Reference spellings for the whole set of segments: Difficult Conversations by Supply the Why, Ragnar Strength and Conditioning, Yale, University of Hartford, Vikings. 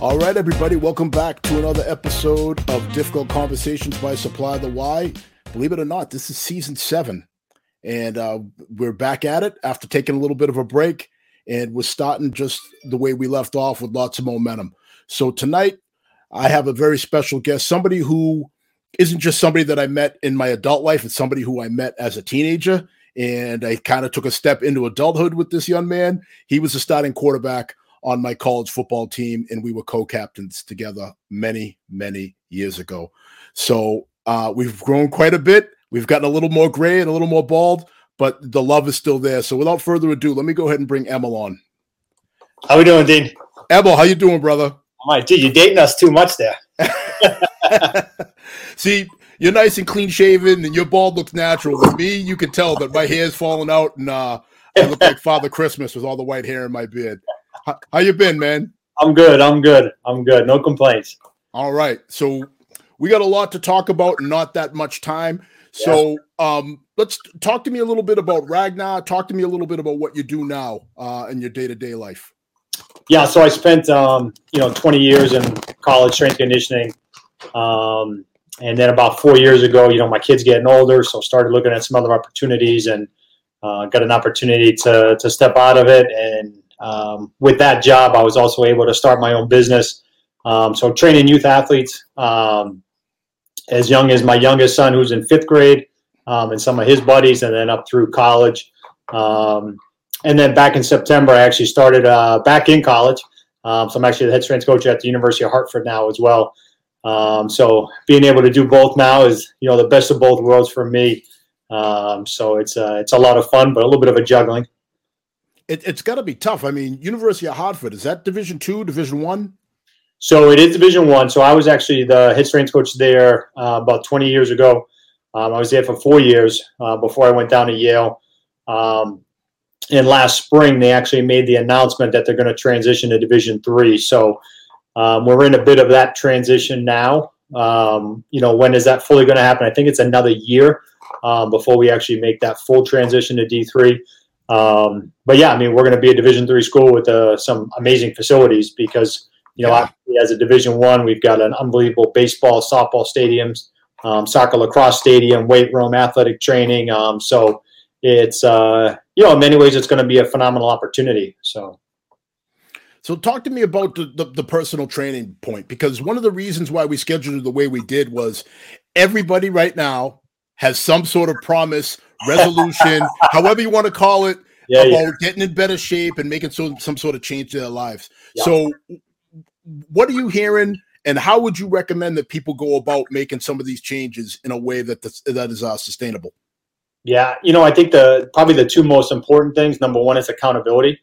All right, everybody, welcome back to another episode of Difficult Conversations by Supply the Why. Believe it or not, this is season 7, and we're back at it after taking a little bit of a break, and we're starting just the way we left off with lots of momentum. So tonight, I have a very special guest, somebody who isn't just somebody that I met in my adult life, it's somebody who I met as a teenager, and I kind of took a step into adulthood with this young man. He was a starting quarterback on my college football team, and we were co-captains together many, many years ago. So we've grown quite a bit. We've gotten a little more gray and a little more bald, but the love is still there. So without further ado, let me go ahead and bring Emil on. How we doing, Dean? Emil, how you doing, brother? All right, dude, you're dating us too much there. See, you're nice and clean-shaven, and your bald looks natural. With me, you can tell that my hair's falling out, and I look like Father Christmas with all the white hair in my beard. How you been, man? I'm good. No complaints. All right. So we got a lot to talk about and not that much time. So let's talk to me a little bit about Ragnar. Talk to me a little bit about what you do now in your day-to-day life. Yeah. So I spent, 20 years in college strength conditioning. And then about 4 years ago, my kid's getting older. So started looking at some other opportunities and got an opportunity to step out of it. And with that job, I was also able to start my own business. So training youth athletes as young as my youngest son, who's in 5th grade, and some of his buddies, and then up through college. And then back in September, I actually started back in college. So I'm actually the head strength coach at the University of Hartford now as well. So being able to do both now is, the best of both worlds for me. So it's a lot of fun, but a little bit of a juggling. It's got to be tough. I mean, University of Hartford, is that Division II, Division I? So it is Division I. So I was actually the head strength coach there about 20 years ago. I was there for 4 years before I went down to Yale. And last spring, they actually made the announcement that they're going to transition to Division III. So we're in a bit of that transition now. When is that fully going to happen? I think it's another year before we actually make that full transition to D3. But yeah, I mean, we're going to be a Division III school with some amazing facilities because, as a Division I, we've got an unbelievable baseball, softball stadiums, soccer, lacrosse stadium, weight room, athletic training. So it's, in many ways, it's going to be a phenomenal opportunity. So talk to me about the personal training point, because one of the reasons why we scheduled it the way we did was everybody right now has some sort of promise, resolution, however you want to call it, about getting in better shape and making some sort of change to their lives. Yeah. So what are you hearing, and how would you recommend that people go about making some of these changes in a way that is sustainable? Yeah, I think probably the two most important things, number one is accountability.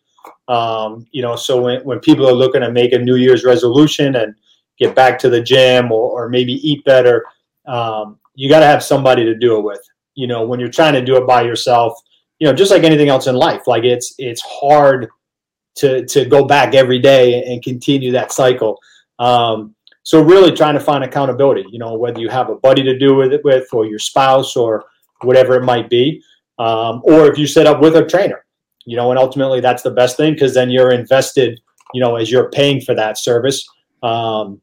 So when people are looking to make a New Year's resolution and get back to the gym or maybe eat better, you got to have somebody to do it with. When you're trying to do it by yourself, just like anything else in life, like it's hard to go back every day and continue that cycle. So really trying to find accountability, whether you have a buddy to do it with or your spouse or whatever it might be, or if you set up with a trainer, and ultimately that's the best thing because then you're invested, as you're paying for that service. So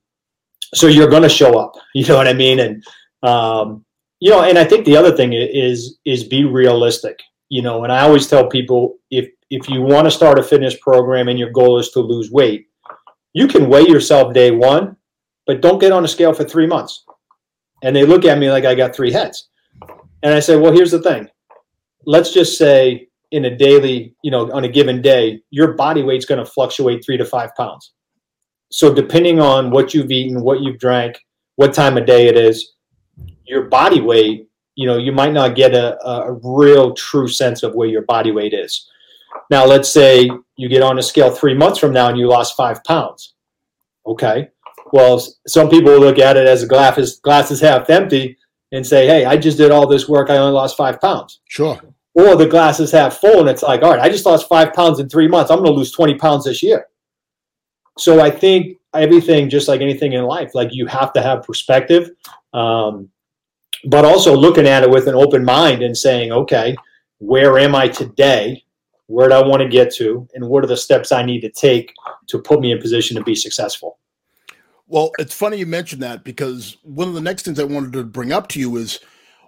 you're going to show up, you know what I mean? And, and I think the other thing is be realistic, and I always tell people if you want to start a fitness program and your goal is to lose weight, you can weigh yourself day one, but don't get on a scale for 3 months. And they look at me like I got 3 heads. And I say, well, here's the thing. Let's just say in a daily, on a given day, your body weight's going to fluctuate 3 to 5 pounds. So depending on what you've eaten, what you've drank, what time of day it is, your body weight, you might not get a real true sense of where your body weight is. Now, let's say you get on a scale 3 months from now and you lost 5 pounds. Okay. Well, some people look at it as a glass is half empty and say, hey, I just did all this work. I only lost 5 pounds. Sure. Or the glass is half full and it's like, all right, I just lost 5 pounds in 3 months. I'm going to lose 20 pounds this year. So I think everything, just like anything in life, like you have to have perspective. But also looking at it with an open mind and saying, okay, where am I today? Where do I want to get to? And what are the steps I need to take to put me in position to be successful? Well, it's funny you mentioned that, because one of the next things I wanted to bring up to you is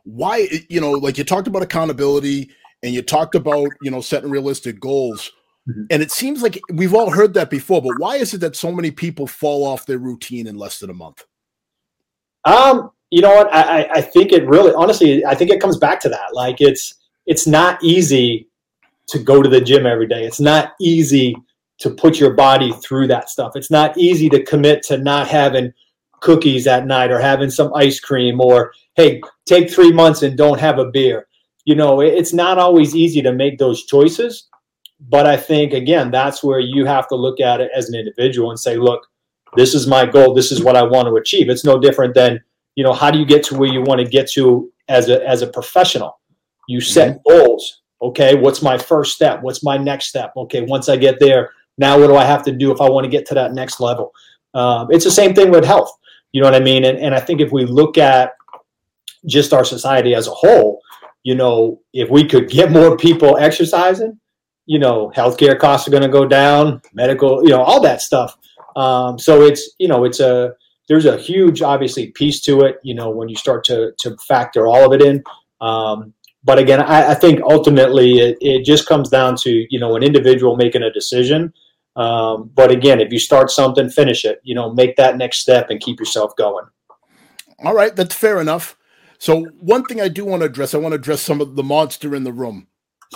why, you know, like you talked about accountability and you talked about, you know, setting realistic goals. Mm-hmm. And it seems like we've all heard that before, but why is it that so many people fall off their routine in less than a month? You know what? I think it really, honestly, I think it comes back to that. Like it's not easy to go to the gym every day. It's not easy to put your body through that stuff. It's not easy to commit to not having cookies at night or having some ice cream or, hey, take 3 months and don't have a beer. You know, it's not always easy to make those choices. But I think, again, that's where you have to look at it as an individual and say, look, this is my goal. This is what I want to achieve. It's no different than, you know, how do you get to where you want to get to as a professional? You set goals. Okay, what's my first step? What's my next step? Okay, once I get there, now what do I have to do if I want to get to that next level? It's the same thing with health. You know what I mean? And I think if we look at just our society as a whole, you know, if we could get more people exercising, you know, healthcare costs are going to go down, medical, you know, all that stuff. So it's, you know, there's a huge, obviously, piece to it, you know, when you start to factor all of it in. But again, I think ultimately it just comes down to, you know, an individual making a decision. But again, if you start something, finish it, you know, make that next step and keep yourself going. All right. That's fair enough. So one thing I do want to address, some of the monster in the room.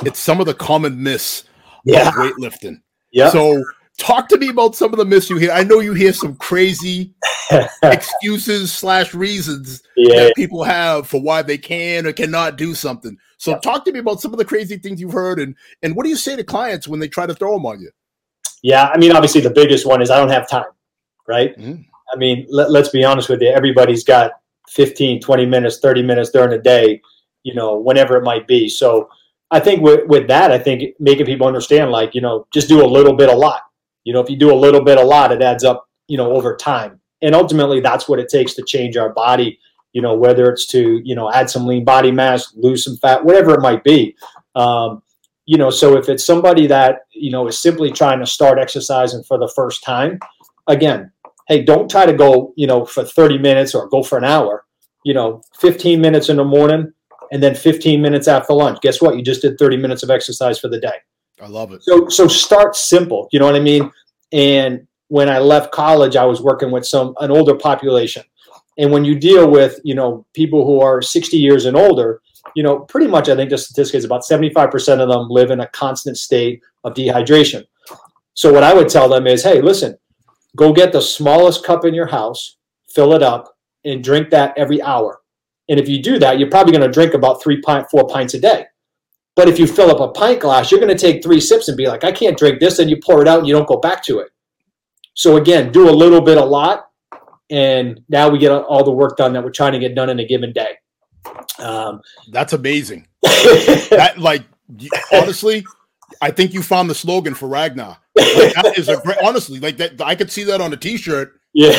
It's some of the common myths of weightlifting. Yeah. So talk to me about some of the myths you hear. I know you hear some crazy excuses / reasons that people have for why they can or cannot do something. So talk to me about some of the crazy things you've heard, and what do you say to clients when they try to throw them on you? Yeah, I mean, obviously the biggest one is I don't have time, right? Mm-hmm. I mean, let's be honest with you. Everybody's got 15, 20 minutes, 30 minutes during the day, you know, whenever it might be. So I think with that, I think making people understand, like, you know, just do a little bit a lot. You know, if you do a little bit a lot, it adds up, you know, over time. And ultimately, that's what it takes to change our body, you know, whether it's to, you know, add some lean body mass, lose some fat, whatever it might be. You know, so if it's somebody that, you know, is simply trying to start exercising for the first time, again, hey, don't try to go, you know, for 30 minutes or go for an hour, you know, 15 minutes in the morning and then 15 minutes after lunch. Guess what? You just did 30 minutes of exercise for the day. I love it. So start simple. You know what I mean? And when I left college, I was working with an older population. And when you deal with, you know, people who are 60 years and older, you know, pretty much I think the statistic is about 75% of them live in a constant state of dehydration. So what I would tell them is, hey, listen, go get the smallest cup in your house, fill it up, and drink that every hour. And if you do that, you're probably going to drink about 4 pints a day. But if you fill up a pint glass, you're going to take 3 sips and be like, I can't drink this. And you pour it out and you don't go back to it. So again, do a little bit a lot. And now we get all the work done that we're trying to get done in a given day. That's amazing. Honestly, I think you found the slogan for Ragnar. Like, that is honestly, I could see that on a t-shirt. Yeah.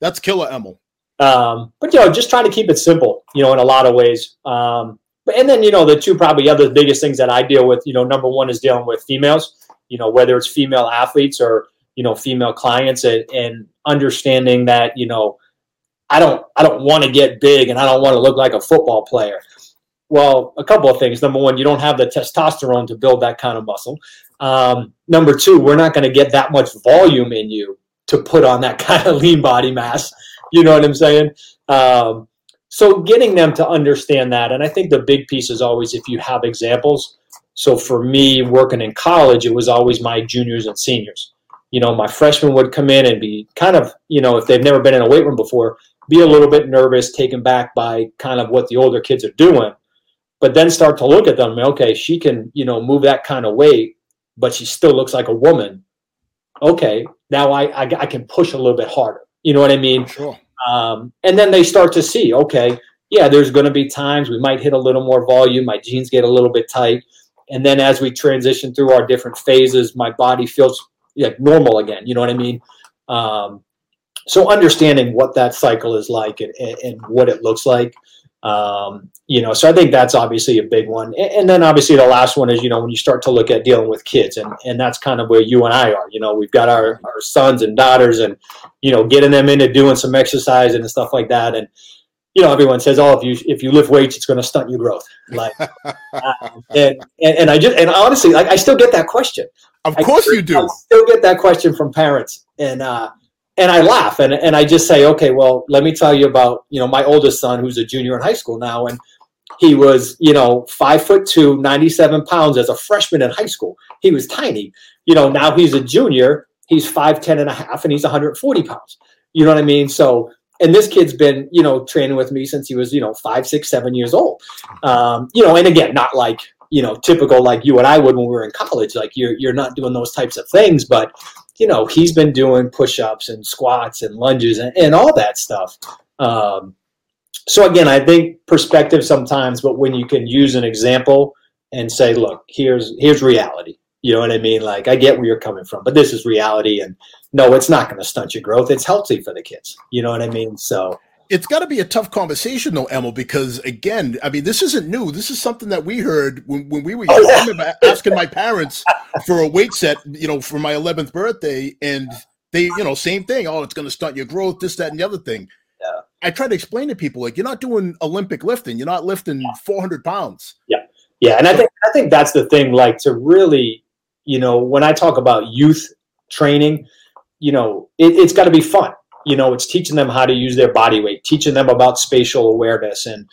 That's killer, Emil. But you know, just try to keep it simple, you know, in a lot of ways. And then, you know, the two probably other biggest things that I deal with, you know, number one is dealing with females, you know, whether it's female athletes or, you know, female clients, and understanding that, you know, I don't want to get big and I don't want to look like a football player. Well, a couple of things. Number one, you don't have the testosterone to build that kind of muscle. Number two, we're not going to get that much volume in you to put on that kind of lean body mass. You know what I'm saying? So getting them to understand that. And I think the big piece is always if you have examples. So for me, working in college, it was always my juniors and seniors. You know, my freshmen would come in and be kind of, you know, if they've never been in a weight room before, be a little bit nervous, taken back by kind of what the older kids are doing, but then start to look at them. Okay, she can, you know, move that kind of weight, but she still looks like a woman. Okay, now I can push a little bit harder. You know what I mean? Sure. And then they start to see, okay, yeah, there's going to be times we might hit a little more volume. My jeans get a little bit tight. And then as we transition through our different phases, my body feels like normal again. You know what I mean? So understanding what that cycle is like and what it looks like. So I think that's obviously a big one. And then obviously the last one is, when you start to look at dealing with kids, and that's kind of where you and I are. We've got our sons and daughters, and, getting them into doing some exercise and stuff like that. And, everyone says, oh, if you lift weights, it's going to stunt your growth. Like, and honestly, I still get that question. Of course you do. I still get that question from parents. And I laugh and I just say, okay, well, let me tell you about, my oldest son, who's a junior in high school now. And he was, 5'2", 97 pounds as a freshman in high school. He was tiny, now he's a junior, he's 5'10" and a half, and he's 140 pounds. You know what I mean? So, and this kid's been, training with me since he was, 5, 6, 7 years old. And again, not like, typical like you and I would when we were in college, like you're not doing those types of things, but he's been doing push-ups and squats and lunges and all that stuff. So again, I think perspective sometimes, but when you can use an example and say, look, here's reality. You know what I mean? Like, I get where you're coming from, but this is reality. And no, it's not going to stunt your growth. It's healthy for the kids. You know what I mean? So it's got to be a tough conversation, though, Emil, because, again, I mean, this isn't new. This is something that we heard when we were young. I remember asking my parents for a weight set, for my 11th birthday, and they, same thing. Oh, it's going to stunt your growth, this, that, and the other thing. Yeah. I try to explain to people, like, you're not doing Olympic lifting. You're not lifting 400 pounds. Yeah. Yeah, and I think that's the thing, like, to really, when I talk about youth training, it's got to be fun. It's teaching them how to use their body weight, teaching them about spatial awareness. And,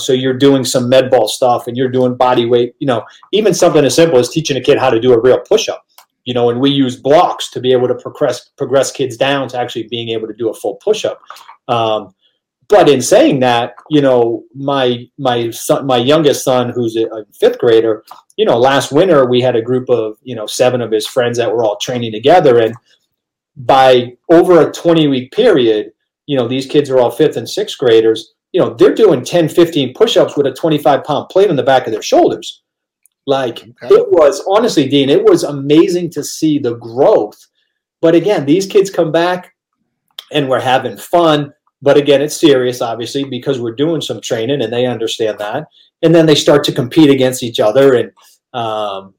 so you're doing some med ball stuff and you're doing body weight, even something as simple as teaching a kid how to do a real push-up, and we use blocks to be able to progress kids down to actually being able to do a full push-up. But in saying that, my youngest son, who's a fifth grader, last winter we had a group of, 7 of his friends that were all training together. And by over a 20-week period, these kids are all 5th and 6th graders, they're doing 10, 15 push-ups with a 25-pound plate on the back of their shoulders. Like, It was, honestly, Dean, it was amazing to see the growth. But again, these kids come back and we're having fun. But again, it's serious, obviously, because we're doing some training and they understand that. And then they start to compete against each other. And, so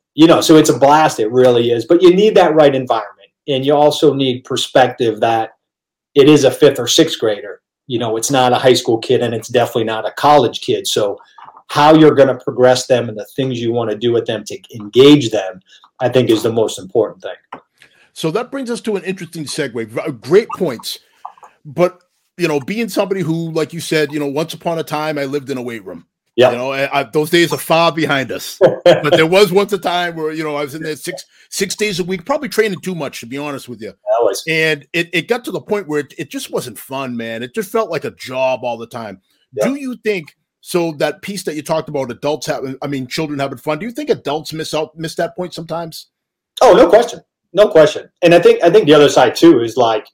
it's a blast. It really is. But you need that right environment. And you also need perspective that it is a 5th or 6th grader. It's not a high school kid, and it's definitely not a college kid. So how you're going to progress them and the things you want to do with them to engage them, I think, is the most important thing. So that brings us to an interesting segue. Great points. But, being somebody who, like you said, once upon a time, I lived in a weight room. Yeah. Those days are far behind us, but there was once a time where, I was in there six days a week, probably training too much, to be honest with you. And it got to the point where it just wasn't fun, man. It just felt like a job all the time. Yeah. Do you think, so that piece that you talked about, children having fun, do you think adults miss that point sometimes? Oh, no question. No question. And I think the other side too is like,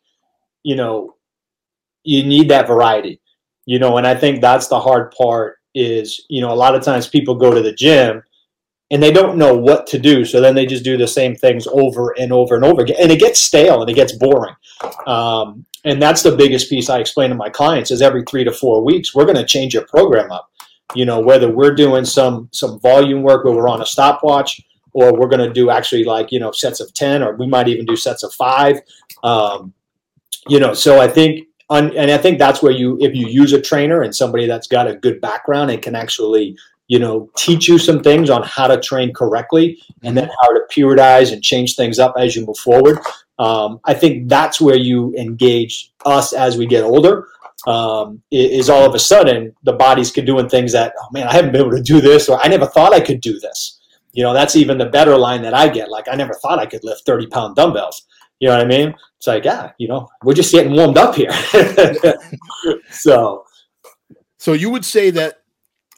you need that variety, and I think that's the hard part. Is, a lot of times people go to the gym and they don't know what to do. So then they just do the same things over and over and over again. And it gets stale and it gets boring. And that's the biggest piece I explain to my clients is every 3 to 4 weeks, we're going to change your program up. Whether we're doing some volume work where we're on a stopwatch, or we're going to do actually like, sets of 10, or we might even do sets of 5. So I think, and I think that's where if you use a trainer and somebody that's got a good background and can actually, teach you some things on how to train correctly and then how to periodize and change things up as you move forward. I think that's where you engage us as we get older, is all of a sudden the body's doing things that, oh man, I haven't been able to do this, or I never thought I could do this. That's even the better line that I get. Like, I never thought I could lift 30-pound dumbbells. You know what I mean? It's like, we're just getting warmed up here. So you would say that,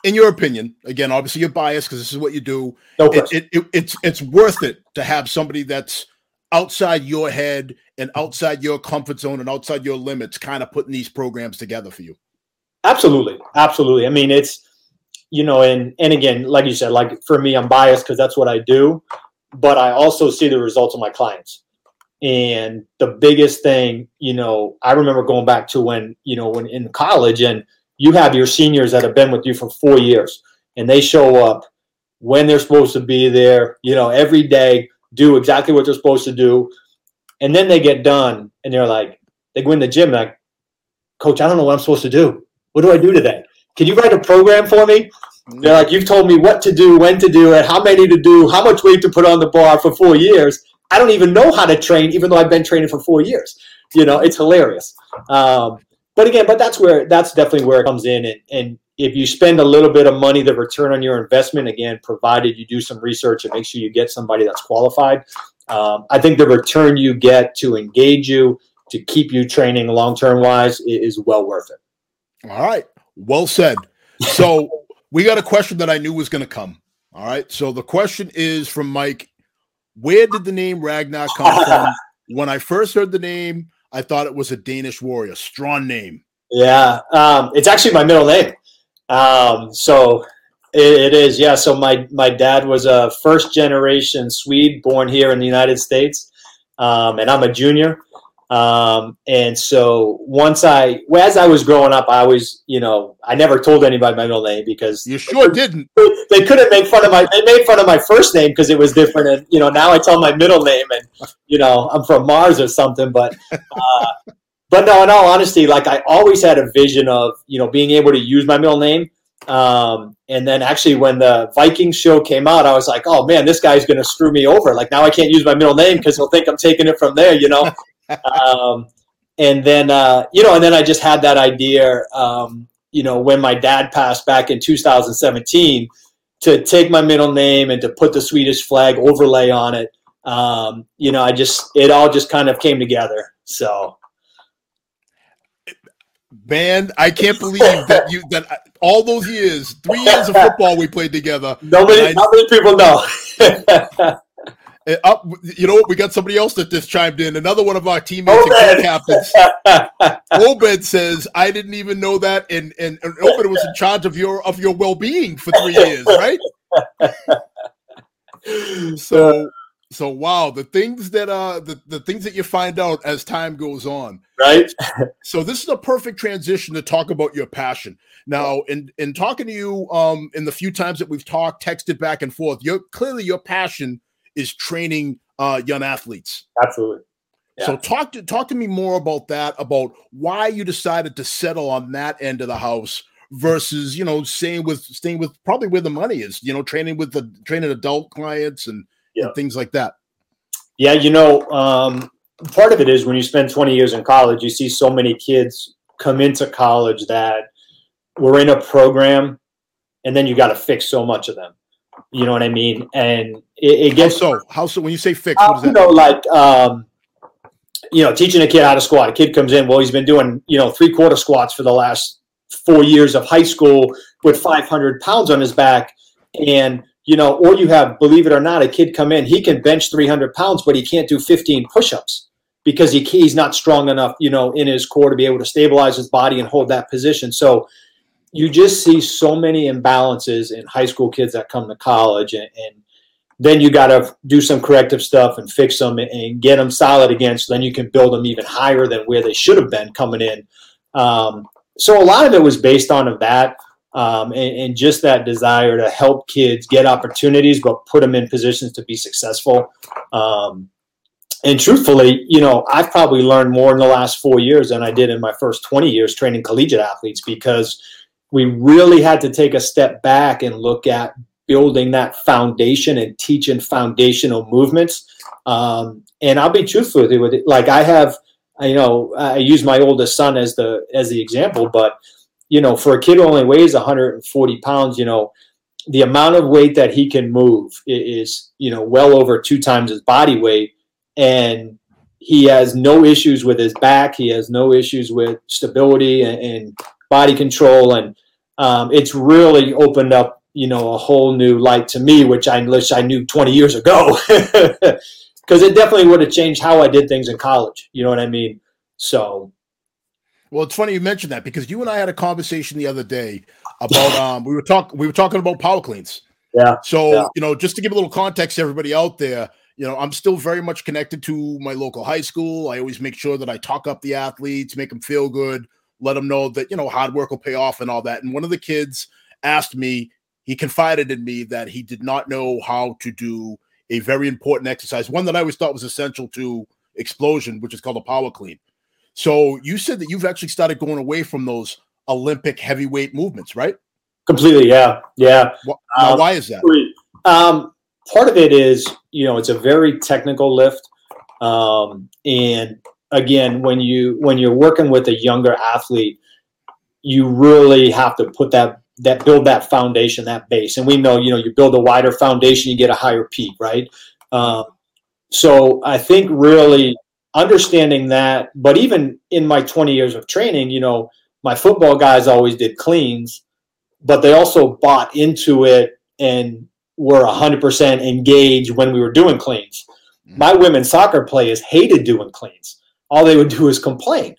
in your opinion, again, obviously you're biased because this is what you do. No question. It's worth it to have somebody that's outside your head and outside your comfort zone and outside your limits kind of putting these programs together for you. Absolutely. Absolutely. I mean, it's, and again, like you said, like for me, I'm biased because that's what I do, but I also see the results of my clients. And the biggest thing, I remember going back to when in college, and you have your seniors that have been with you for 4 years, and they show up when they're supposed to be there, you know, every day, do exactly what they're supposed to do. And then they get done, and they're like, they go in the gym like, Coach, I don't know what I'm supposed to do. What do I do today? Can you write a program for me? They're like, you've told me what to do, when to do it, how many to do, how much weight to put on the bar for 4 years. I don't even know how to train, even though I've been training for 4 years. You know, it's hilarious. But that's definitely where it comes in. And if you spend a little bit of money, the return on your investment, again, provided you do some research and make sure you get somebody that's qualified. I think the return you get to engage you, to keep you training long-term wise, is well worth it. All right. Well said. So we got a question that I knew was going to come. All right. So the question is from Mike. Where did the name Ragnar come from? When I first heard the name, I thought it was a Danish warrior. Strong name. Yeah. It's actually my middle name. So it is. Yeah. So my dad was a first generation Swede born here in the United States. And I'm a junior. And so as I was growing up, I always, I never told anybody my middle name because you sure didn't. They couldn't make fun of they made fun of my first name because it was different. And, now I tell my middle name and, I'm from Mars or something, but no, in all honesty, like I always had a vision of, being able to use my middle name. And then actually when the Vikings show came out, I was like, oh man, this guy's going to screw me over. Like now I can't use my middle name because he'll think I'm taking it from there, And then I just had that idea, when my dad passed back in 2017, to take my middle name and to put the Swedish flag overlay on it. It all just kind of came together. So. Man, I can't believe that all those years, 3 years of football we played together. How many people know? We got somebody else that just chimed in. Another one of our teammates and captains, Obed, says, "I didn't even know that." And Obed was in charge of your well-being for 3 years, right? So wow, the things that you find out as time goes on, right? So this is a perfect transition to talk about your passion. Now, in talking to you, in the few times that we've talked, texted back and forth, your passion is training young athletes. Absolutely. Yeah. So talk to me more about that, about why you decided to settle on that end of the house versus, staying with probably where the money is, training adult clients and things like that. Yeah. Part of it is when you spend 20 years in college, you see so many kids come into college that were in a program, and then you got to fix so much of them. You know what I mean? And it gets how so when you say fix, what does that mean? Teaching a kid how to squat. A kid comes in, well, he's been doing, 3/4 squats for the last 4 years of high school with 500 pounds on his back. And, or you have, believe it or not, a kid come in, he can bench 300 pounds, but he can't do 15 push-ups because he's not strong enough, in his core to be able to stabilize his body and hold that position. So, you just see so many imbalances in high school kids that come to college, and then you got to do some corrective stuff and fix them and get them solid again. So then you can build them even higher than where they should have been coming in. So a lot of it was based on that and just that desire to help kids get opportunities, but put them in positions to be successful. And truthfully, I've probably learned more in the last 4 years than I did in my first 20 years training collegiate athletes, because we really had to take a step back and look at building that foundation and teaching foundational movements. And I'll be truthful with you. Like I use my oldest son as the example, but for a kid who only weighs 140 pounds, the amount of weight that he can move is, well over 2 times his body weight. And he has no issues with his back. He has no issues with stability and body control. And, it's really opened up, a whole new light to me, which I wish I knew 20 years ago, because it definitely would have changed how I did things in college. You know what I mean? So. Well, it's funny you mentioned that, because you and I had a conversation the other day about, we were talking about power cleans. Yeah. So, just to give a little context to everybody out there, I'm still very much connected to my local high school. I always make sure that I talk up the athletes, make them feel good. let them know that, you know, hard work will pay off and all that. And one of the kids asked me, he confided in me that he did not know how to do a very important exercise, one that I always thought was essential to explosion, which is called a power clean. So you said that you've actually started going away from those Olympic heavyweight movements, right? Completely. Yeah. Yeah. Well, now, why is that? Part of it is, you know, it's a very technical lift. And again, when you're working with a younger athlete, you really have to put that build that foundation, that base. And we know, you know, you build a wider foundation, you get a higher peak, right? So I think really understanding that, but even in my 20 years of training, you know, my football guys always did cleans, but they also bought into it and were 100% engaged when we were doing cleans. My women's soccer players hated doing cleans. All they would do is complain.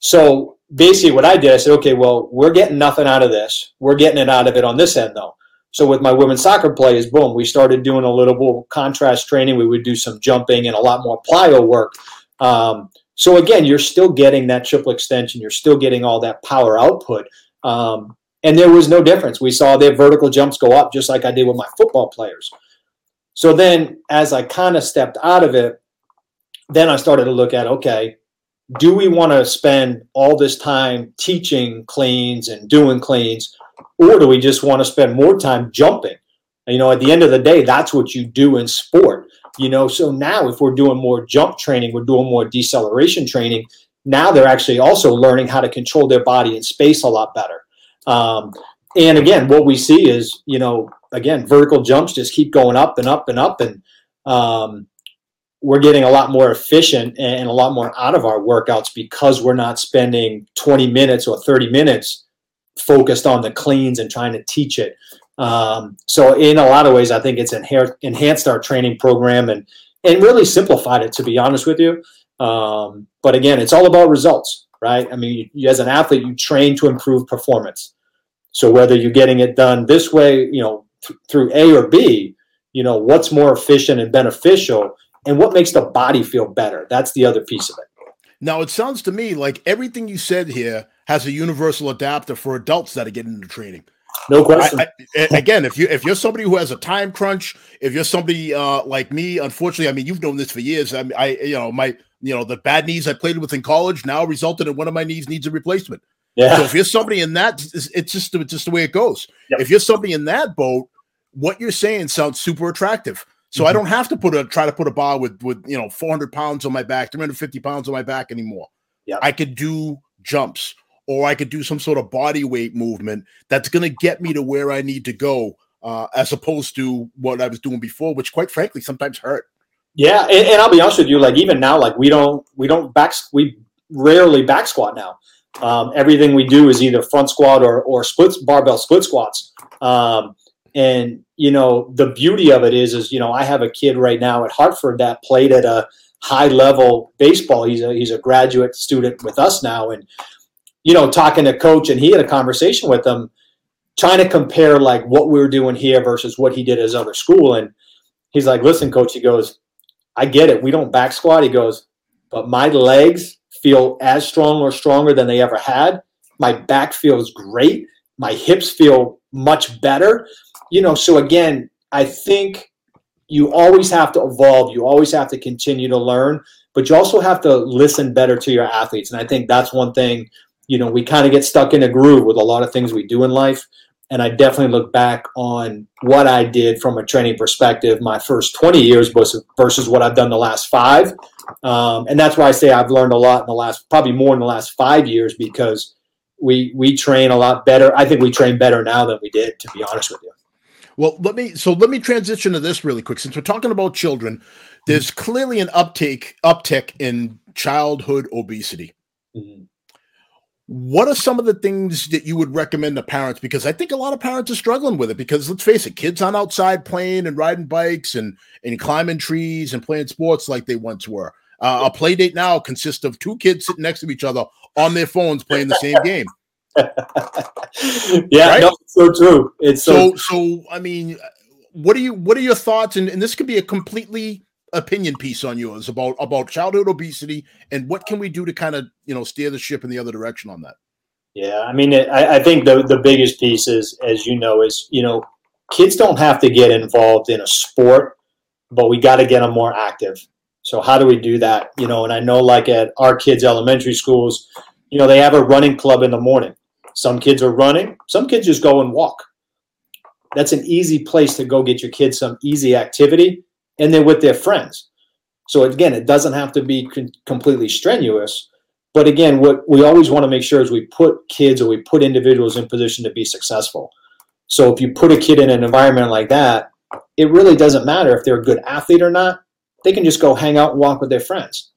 So basically what I did, I said, okay, well, we're getting nothing out of this. We're getting it out of it on this end, though. So with my women's soccer players, boom, we started doing a little more contrast training. We would do some jumping and a lot more plyo work. So again, you're still getting that triple extension. You're still getting all that power output. And there was no difference. We saw their vertical jumps go up just like I did with my football players. So then as I kind of stepped out of it, then I started to look at, okay, do we want to spend all this time teaching cleans and doing cleans, or do we just want to spend more time jumping? You know, at the end of the day, that's what you do in sport. You know, so now if we're doing more jump training, we're doing more deceleration training. Now they're actually also learning how to control their body in space a lot better. And again, what we see is, you know, again, vertical jumps just keep going up and up and up. And we're getting a lot more efficient and a lot more out of our workouts because we're not spending 20 minutes or 30 minutes focused on the cleans and trying to teach it. So in a lot of ways, I think it's enhanced our training program and really simplified it, to be honest with you. But again, it's all about results, right? I mean, you, as an athlete, you train to improve performance. So whether you're getting it done this way, you know, through A or B, you know, what's more efficient and beneficial and what makes the body feel better. That's the other piece of it. Now, it sounds to me like everything you said here has a universal adapter for adults that are getting into training. No question. Again, if you're somebody who has a time crunch, if you're somebody like me, unfortunately, I mean, you've known this for years. The bad knees I played with in college now resulted in one of my knees needs a replacement. Yeah. So if you're somebody in that, it's just the way it goes. Yep. If you're somebody in that boat, what you're saying sounds super attractive. So mm-hmm. I don't have to try to put a bar with you know 400 pounds on my back, 350 pounds on my back anymore. Yep. I could do jumps, or I could do some sort of body weight movement that's going to get me to where I need to go, as opposed to what I was doing before, which quite frankly sometimes hurt. Yeah, and I'll be honest with you, like even now, like we rarely back squat now. Everything we do is either front squat or splits, barbell split squats. And you know, the beauty of it is, you know, I have a kid right now at Hartford that played at a high level baseball. He's a graduate student with us now. And, you know, talking to coach, and he had a conversation with him trying to compare like what we were doing here versus what he did at his other school. And he's like, listen, coach, he goes, I get it. We don't back squat. He goes, but my legs feel as strong or stronger than they ever had. My back feels great. My hips feel much better. You know, so again, I think you always have to evolve. You always have to continue to learn, but you also have to listen better to your athletes. And I think that's one thing, you know, we kind of get stuck in a groove with a lot of things we do in life. And I definitely look back on what I did from a training perspective, my first 20 years versus what I've done the last 5. And that's why I say I've learned a lot in the last, probably more in the last 5 years, because we train a lot better. I think we train better now than we did, to be honest with you. Well, let me transition to this really quick. Since we're talking about children, there's clearly an uptick in childhood obesity. Mm-hmm. What are some of the things that you would recommend to parents? Because I think a lot of parents are struggling with it, because let's face it, kids aren't outside playing and riding bikes and climbing trees and playing sports like they once were. A play date now consists of 2 kids sitting next to each other on their phones playing the same game. Yeah, right? No, it's so true. It's so I mean, what are your thoughts? And this could be a completely opinion piece on yours about childhood obesity and what can we do to kind of, you know, steer the ship in the other direction on that? Yeah, I mean, I think the biggest piece is, as you know, is, you know, kids don't have to get involved in a sport, but we got to get them more active. So how do we do that? You know, and I know, like at our kids' elementary schools, you know, they have a running club in the morning. Some kids are running. Some kids just go and walk. That's an easy place to go get your kids some easy activity, and they're with their friends. So again, it doesn't have to be completely strenuous. But again, what we always want to make sure is we put kids or we put individuals in position to be successful. So if you put a kid in an environment like that, it really doesn't matter if they're a good athlete or not. They can just go hang out and walk with their friends.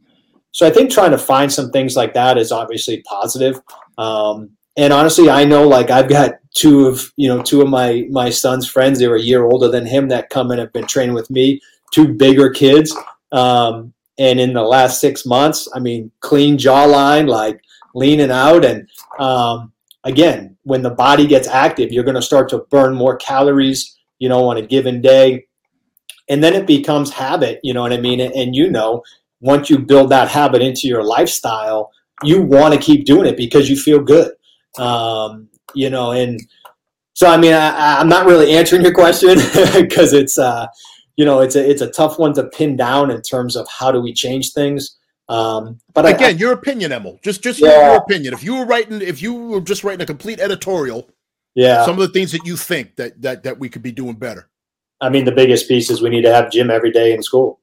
So I think trying to find some things like that is obviously positive. And honestly, I know, like, I've got two of my son's friends, they were a year older than him, that come and have been training with me, two bigger kids. And in the last 6 months, I mean, clean jawline, like leaning out. And again, when the body gets active, you're going to start to burn more calories, you know, on a given day. And then it becomes habit, you know what I mean? And you know, once you build that habit into your lifestyle, you want to keep doing it because you feel good. You know, and so, I mean, I'm not really answering your question because it's, you know, it's a tough one to pin down in terms of how do we change things. But again, your opinion, Emil, just your opinion. If you were just writing a complete editorial, some of the things that you think that we could be doing better. I mean, the biggest piece is we need to have gym every day in school.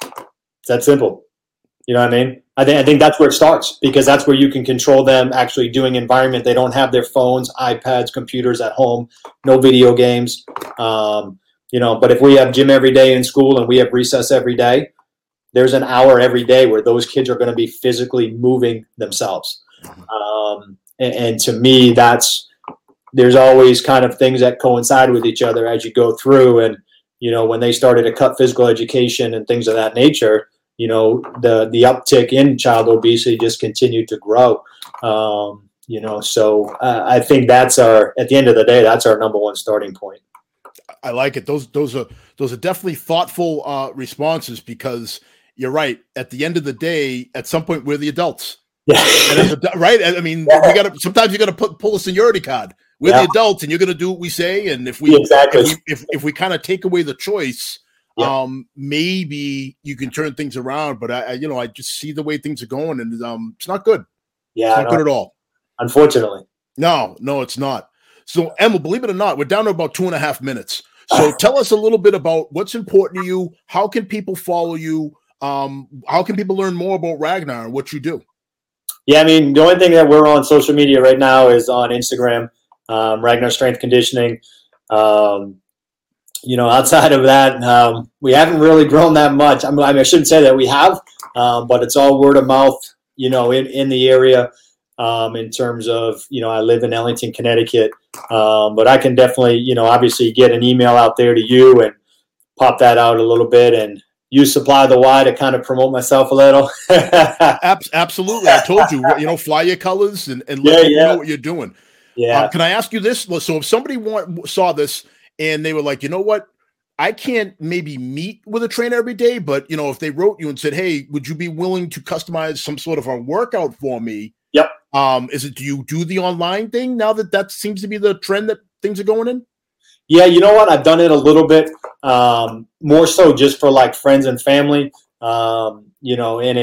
It's that simple. You know what I mean? I think that's where it starts, because that's where you can control them actually doing environment. They don't have their phones, iPads, computers at home, no video games. You know, but if we have gym every day in school and we have recess every day, there's an hour every day where those kids are going to be physically moving themselves. And to me, there's always kind of things that coincide with each other as you go through. And, you know, when they started to cut physical education and things of that nature, you know, the uptick in child obesity just continued to grow. You know, so I think at the end of the day, that's our number one starting point. I like it. Those are definitely thoughtful responses, because you're right. At the end of the day, at some point, we're the adults. Yeah. Right? I mean, sometimes you got to pull a seniority card. We're the adults, and you're going to do what we say. And if we kind of take away the choice, maybe you can turn things around. But I just see the way things are going, and it's not good. Yeah, it's not good at all. Unfortunately, no, it's not. So, Emil, believe it or not, we're down to about 2.5 minutes. So tell us a little bit about what's important to you. How can people follow you? How can people learn more about Ragnar and what you do? Yeah, I mean, the only thing that we're on social media right now is on Instagram, Ragnar Strength Conditioning. You know, outside of that, we haven't really grown that much. I mean, I shouldn't say that we have, but it's all word of mouth, you know, in the area. In terms of, you know, I live in Ellington, Connecticut, but I can definitely, you know, obviously get an email out there to you and pop that out a little bit, and you Supply the Why to kind of promote myself a little. Absolutely. I told you, you know, fly your colors and let people know what you're doing. Yeah. Can I ask you this? So if somebody saw this and they were like, you know what, I can't maybe meet with a trainer every day, but, you know, if they wrote you and said, hey, would you be willing to customize some sort of a workout for me? Yep. Do you do the online thing now that seems to be the trend that things are going in? Yeah, you know what? I've done it a little bit, more so just for like friends and family, you know, and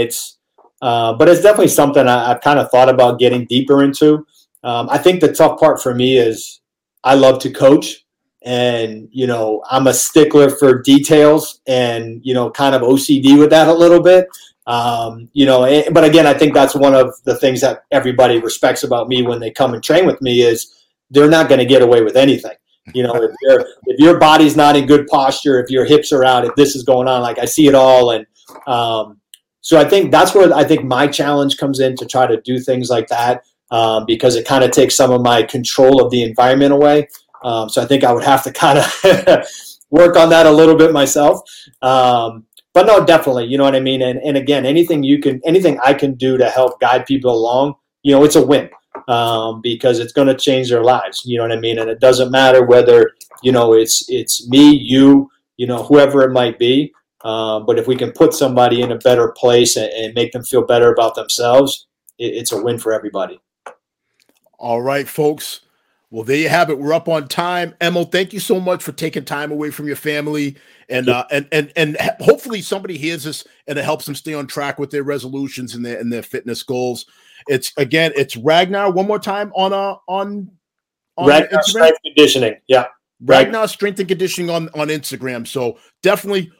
but it's definitely something I've kind of thought about getting deeper into. I think the tough part for me is I love to coach, and, you know, I'm a stickler for details and, you know, kind of OCD with that a little bit. You know, but again, I think that's one of the things that everybody respects about me when they come and train with me is they're not going to get away with anything. You know, if your body's not in good posture, if your hips are out, if this is going on, like I see it all. And, so I think that's where I think my challenge comes in, to try to do things like that, because it kind of takes some of my control of the environment away. So I think I would have to kind of work on that a little bit myself. But no, definitely, you know what I mean? And again, anything I can do to help guide people along, you know, it's a win, because it's going to change their lives. You know what I mean? And it doesn't matter whether, you know, it's me, you, you know, whoever it might be. But if we can put somebody in a better place and make them feel better about themselves, it's a win for everybody. All right, folks. Well, there you have it. We're up on time. Emil, thank you so much for taking time away from your family. And hopefully somebody hears this and it helps them stay on track with their resolutions and their fitness goals. It's Ragnar one more time on Ragnar Strength and Conditioning. Yeah. Ragnar Strength and Conditioning on Instagram. So definitely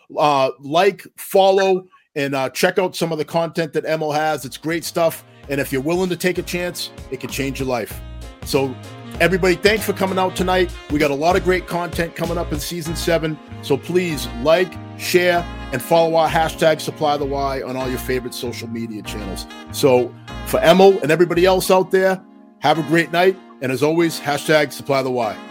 follow and check out some of the content that Emil has. It's great stuff. And if you're willing to take a chance, it could change your life. So everybody, thanks for coming out tonight. We got a lot of great content coming up in season 7. So please like, share, and follow our hashtag Supply the Why on all your favorite social media channels. So for Emil and everybody else out there, have a great night. And as always, hashtag Supply the Why.